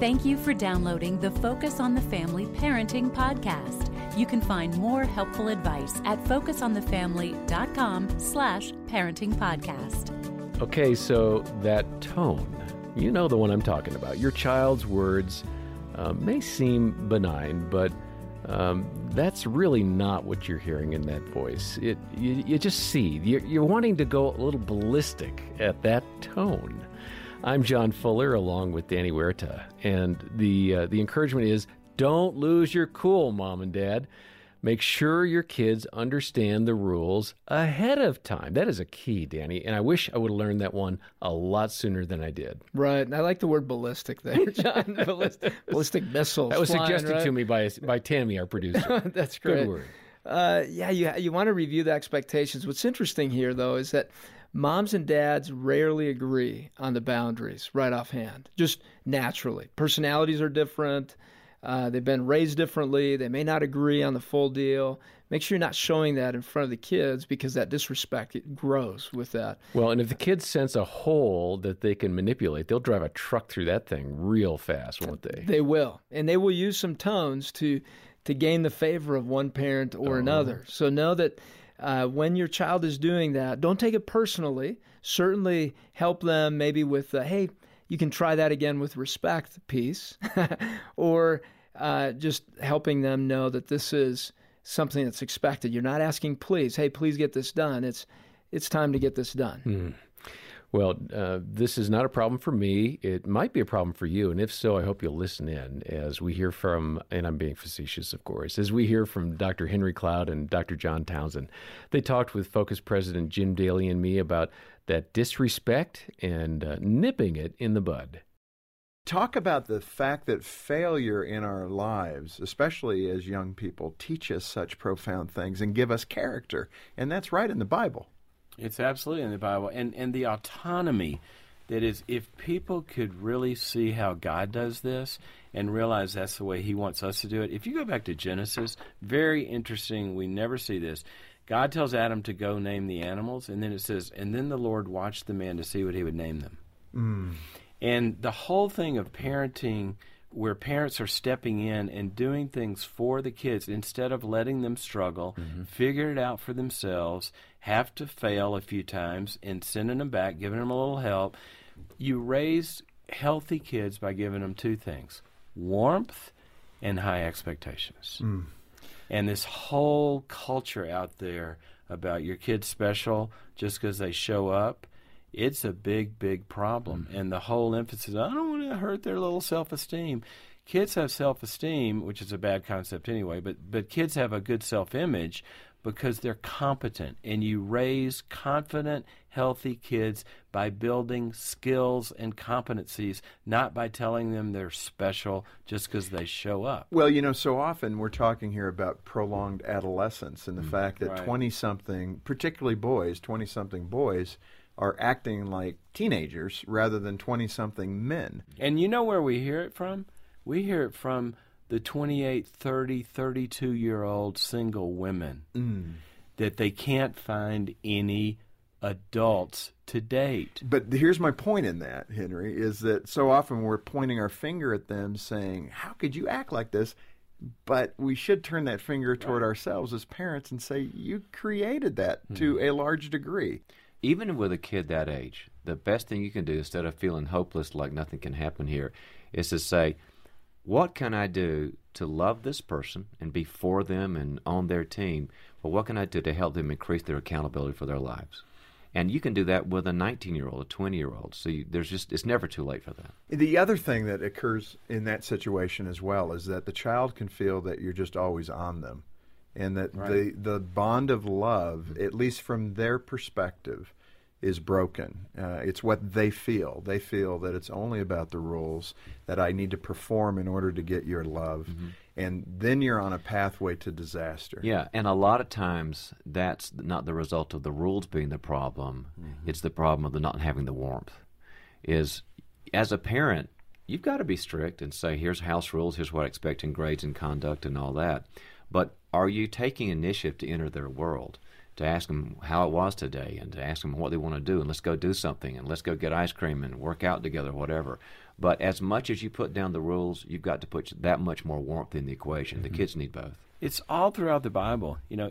Thank you for downloading the Focus on the Family Parenting Podcast. You can find more helpful advice at focusonthefamily.com/parentingpodcast. Okay, so that tone, you know the one I'm talking about. Your child's words may seem benign, but that's really not what you're hearing in that voice. You just see. You're wanting to go a little ballistic at that tone. I'm John Fuller, along with Danny Huerta, and the encouragement is, don't lose your cool, Mom and Dad. Make sure your kids understand the rules ahead of time. That is a key, Danny, and I wish I would have learned that one a lot sooner than I did. Right, and I like the word ballistic there, John. Ballistic missiles. That was flying, suggested right? to me by Tammy, our producer. That's great. Good word. Yeah, you want to review the expectations. What's interesting here, though, is that moms and dads rarely agree on the boundaries right offhand, just naturally. Personalities are different. They've been raised differently. They may not agree on the full deal. Make sure you're not showing that in front of the kids, because that disrespect, it grows with that. Well, and if the kids sense a hole that they can manipulate, they'll drive a truck through that thing real fast, won't they? They will. And they will use some tones to gain the favor of one parent or another. So know that when your child is doing that, don't take it personally. Certainly help them maybe with, hey, you can try that again with respect piece, or just helping them know that this is something that's expected. You're not asking, please, hey, please get this done. It's time to get this done. Well, this is not a problem for me. It might be a problem for you. And if so, I hope you'll listen in as we hear from, and I'm being facetious, of course, as we hear from Dr. Henry Cloud and Dr. John Townsend. They talked with Focus President Jim Daly and me about that disrespect and nipping it in the bud. Talk about the fact that failure in our lives, especially as young people, teach us such profound things and give us character. And that's right in the Bible. It's absolutely in the Bible. And the autonomy that is, if people could really see how God does this and realize that's the way he wants us to do it. If you go back to Genesis, very interesting, we never see this. God tells Adam to go name the animals, and then it says, and then the Lord watched the man to see what he would name them. And the whole thing of parenting, where parents are stepping in and doing things for the kids instead of letting them struggle, figure it out for themselves, have to fail a few times, and sending them back, giving them a little help. You raise healthy kids by giving them two things, warmth and high expectations. And this whole culture out there about your kid's special just because they show up, it's a big, big problem. And the whole emphasis, I don't want to hurt their little self-esteem. Kids have self-esteem, which is a bad concept anyway, but kids have a good self-image because they're competent. And you raise confident, healthy kids by building skills and competencies, not by telling them they're special just because they show up. Well, you know, so often we're talking here about prolonged adolescence and the fact that 20-something, particularly boys, 20-something boys, are acting like teenagers rather than 20-something men. And you know where we hear it from? We hear it from the 28, 30, 32-year-old single women that they can't find any adults to date. But here's my point in that, Henry, is that so often we're pointing our finger at them saying, how could you act like this? But we should turn that finger toward ourselves as parents and say, you created that to a large degree. Even with a kid that age, the best thing you can do instead of feeling hopeless like nothing can happen here is to say, what can I do to love this person and be for them and on their team? But what can I do to help them increase their accountability for their lives? And you can do that with a 19-year-old, a 20-year-old. So it's never too late for that. The other thing that occurs in that situation as well is that the child can feel that you're just always on them. And that the bond of love, at least from their perspective, is broken. It's what they feel. They feel that it's only about the rules, that I need to perform in order to get your love. And then you're on a pathway to disaster. Yeah, and a lot of times that's not the result of the rules being the problem. It's the problem of the not having the warmth. Is, as a parent, you've got to be strict and say, here's house rules, here's what I expect in grades and conduct and all that. But are you taking initiative to enter their world? to ask them how it was today and to ask them what they want to do, and let's go do something, and let's go get ice cream and work out together, whatever. But as much as you put down the rules, you've got to put that much more warmth in the equation. Mm-hmm. The kids need both. It's all throughout the Bible. You know,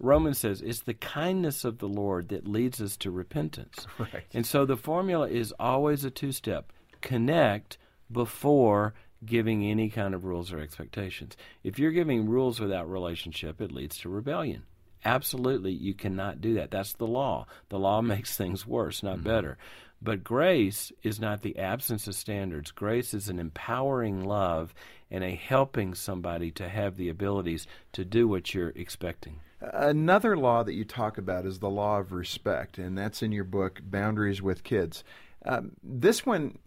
Romans says, it's the kindness of the Lord that leads us to repentance. Right. And so the formula is always a two-step. Connect before giving any kind of rules or expectations. If you're giving rules without relationship, it leads to rebellion. Absolutely, you cannot do that. That's the law. The law makes things worse, not mm-hmm. better. But grace is not the absence of standards. Grace is an empowering love and a helping somebody to have the abilities to do what you're expecting. Another law that you talk about is the law of respect, and that's in your book, Boundaries with Kids. This one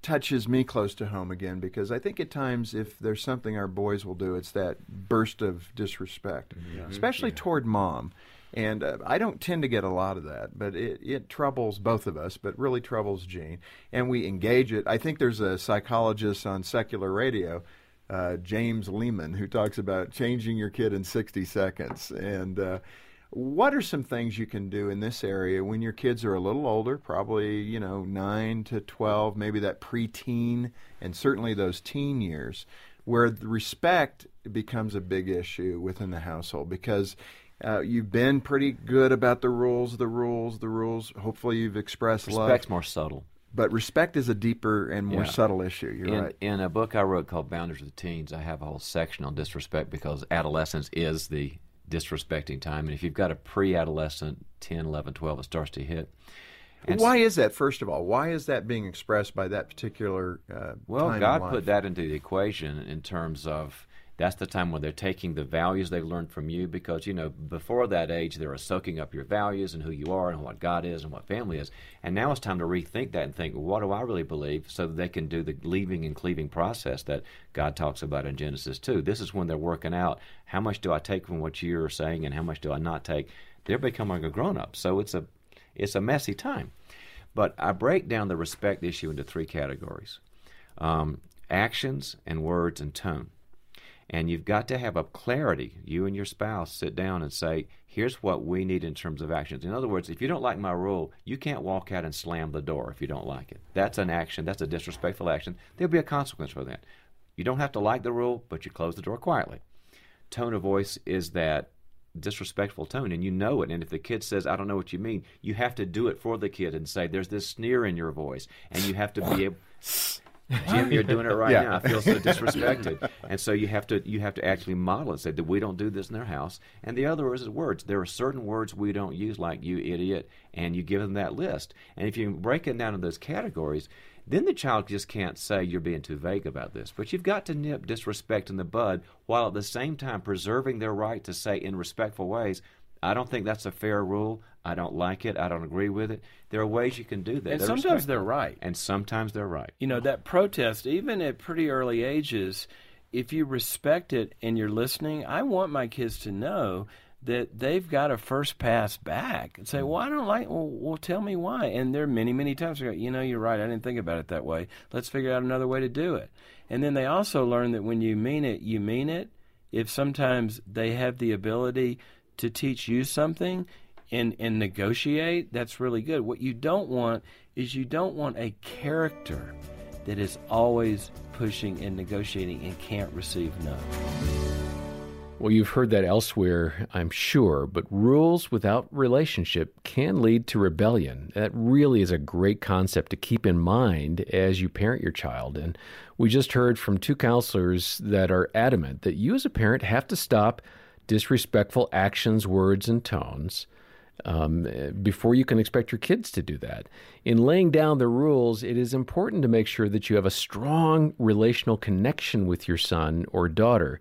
touches me close to home again, because I think at times if there's something our boys will do, it's that burst of disrespect, yeah. especially yeah. toward mom. And I don't tend to get a lot of that, but it troubles both of us, but really troubles Gene. And we engage it. I think there's a psychologist on secular radio, James Lehman, who talks about changing your kid in 60 seconds. And what are some things you can do in this area when your kids are a little older, probably, 9 to 12, maybe that preteen, and certainly those teen years, where the respect becomes a big issue within the household? Because you've been pretty good about the rules. Hopefully you've expressed love. Respect's more subtle. But respect is a deeper and more yeah. subtle issue. Right. In a book I wrote called Boundaries with Teens, I have a whole section on disrespect, because adolescence is the disrespecting time. And if you've got a pre-adolescent, 10, 11, 12, it starts to hit. And why is that, first of all? Why is that being expressed by that particular time God in life? Put that into the equation in terms of that's the time when they're taking the values they've learned from you, because, before that age, they're soaking up your values and who you are and what God is and what family is. And now it's time to rethink that and think, well, what do I really believe, so that they can do the leaving and cleaving process that God talks about in Genesis 2. This is when they're working out how much do I take from what you're saying and how much do I not take. They're becoming a grown-up, so it's a messy time. But I break down the respect issue into three categories, actions and words and tone. And you've got to have a clarity. You and your spouse sit down and say, here's what we need in terms of actions. In other words, if you don't like my rule, you can't walk out and slam the door if you don't like it. That's an action. That's a disrespectful action. There'll be a consequence for that. You don't have to like the rule, but you close the door quietly. Tone of voice is that disrespectful tone, and you know it. And if the kid says, I don't know what you mean, you have to do it for the kid and say, there's this sneer in your voice, and you have to be able... Jim, you're doing it right yeah. now. I feel so disrespected. And so you have to actually model it, say that we don't do this in their house. And the other is words. There are certain words we don't use, like you idiot, and you give them that list. And if you break it down in those categories, then the child just can't say you're being too vague about this. But you've got to nip disrespect in the bud while at the same time preserving their right to say in respectful ways, I don't think that's a fair rule. I don't like it. I don't agree with it. There are ways you can do that. And sometimes they're right. And sometimes they're right. That protest, even at pretty early ages, if you respect it and you're listening, I want my kids to know that they've got a first pass back and say, well, I don't like, well, tell me why. And there are many, many times they go, you're right. I didn't think about it that way. Let's figure out another way to do it. And then they also learn that when you mean it, you mean it. If sometimes they have the ability to teach you something and negotiate, that's really good. What you don't want a character that is always pushing and negotiating and can't receive no. Well, you've heard that elsewhere, I'm sure, but rules without relationship can lead to rebellion. That really is a great concept to keep in mind as you parent your child. And we just heard from two counselors that are adamant that you as a parent have to stop disrespectful actions, words, and tones before you can expect your kids to do that. In laying down the rules, it is important to make sure that you have a strong relational connection with your son or daughter.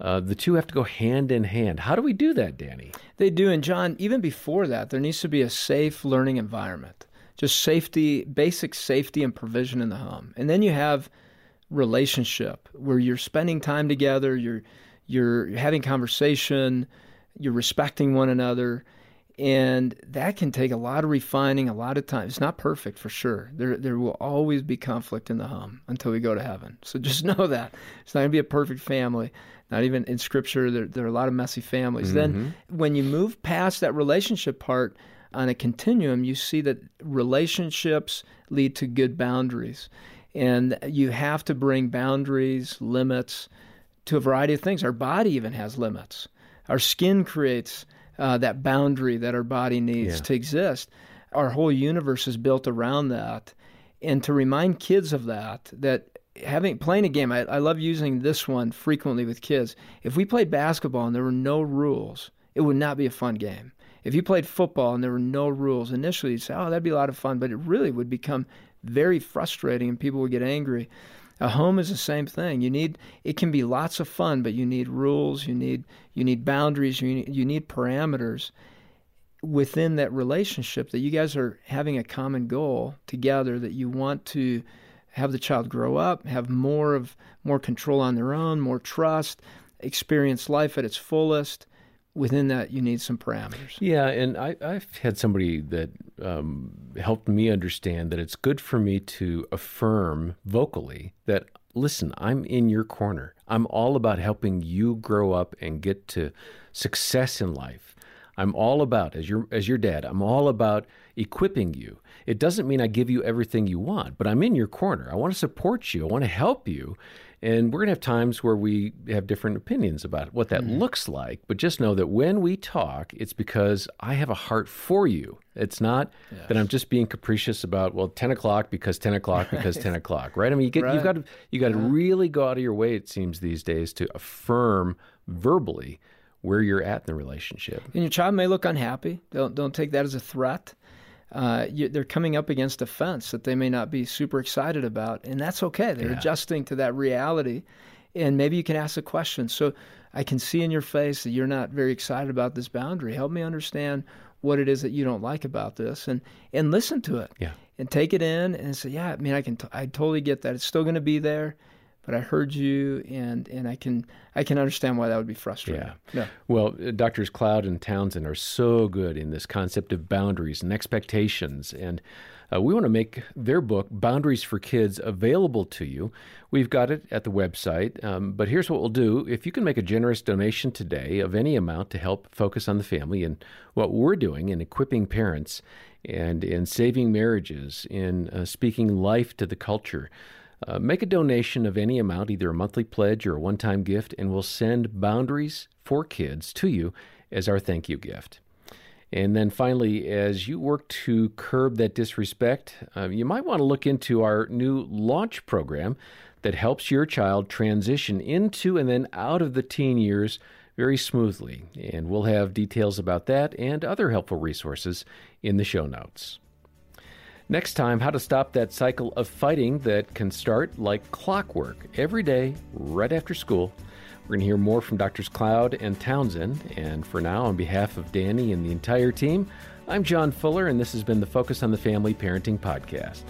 The two have to go hand in hand. How do we do that, Danny? They do. And John, even before that, there needs to be a safe learning environment, just safety, basic safety and provision in the home. And then you have relationship where you're spending time together, you're having conversation, you're respecting one another, And that can take a lot of refining, a lot of time. It's not perfect for sure. There will always be conflict in the home until we go to heaven. So just know that. It's not going to be a perfect family. Not even in Scripture, there are a lot of messy families. Mm-hmm. Then when you move past that relationship part on a continuum, you see that relationships lead to good boundaries. And you have to bring boundaries, limits to a variety of things. Our body even has limits. Our skin creates that boundary that our body needs to exist. Our whole universe is built around that. And to remind kids of that playing a game, I love using this one frequently with kids. If we played basketball and there were no rules, it would not be a fun game. If you played football and there were no rules, initially you'd say, oh, that'd be a lot of fun, but it really would become very frustrating and people would get angry. A home is the same thing. It can be lots of fun, but you need rules, you need boundaries, you need parameters within that relationship that you guys are having a common goal together, that you want to have the child grow up, have more control on their own, more trust, experience life at its fullest. Within that, you need some parameters. Yeah, and I've had somebody that helped me understand that it's good for me to affirm vocally that, listen, I'm in your corner. I'm all about helping you grow up and get to success in life. I'm all about, as your dad, I'm all about equipping you. It doesn't mean I give you everything you want, but I'm in your corner. I want to support you. I want to help you. And we're going to have times where we have different opinions about what that looks like. But just know that when we talk, it's because I have a heart for you. It's not that I'm just being capricious about, 10 o'clock because 10 o'clock because 10 o'clock, right? I mean, you've got to really go out of your way, it seems these days, to affirm verbally where you're at in the relationship. And your child may look unhappy. Don't take that as a threat. They're coming up against a fence that they may not be super excited about, and that's okay. They're adjusting to that reality, and maybe you can ask a question. So I can see in your face that you're not very excited about this boundary. Help me understand what it is that you don't like about this, and listen to it, and take it in, and say, I totally get that. It's still going to be there. But I heard you, and I can understand why that would be frustrating. Yeah. Well, Drs. Cloud and Townsend are so good in this concept of boundaries and expectations, and we want to make their book, Boundaries for Kids, available to you. We've got it at the website, but here's what we'll do. If you can make a generous donation today of any amount to help Focus on the Family and what we're doing in equipping parents and in saving marriages, in speaking life to the culture, make a donation of any amount, either a monthly pledge or a one-time gift, and we'll send Boundaries for Kids to you as our thank you gift. And then finally, as you work to curb that disrespect, you might want to look into our new launch program that helps your child transition into and then out of the teen years very smoothly. And we'll have details about that and other helpful resources in the show notes. Next time, how to stop that cycle of fighting that can start like clockwork every day right after school. We're going to hear more from Drs. Cloud and Townsend. And for now, on behalf of Danny and the entire team, I'm John Fuller, and this has been the Focus on the Family Parenting Podcast.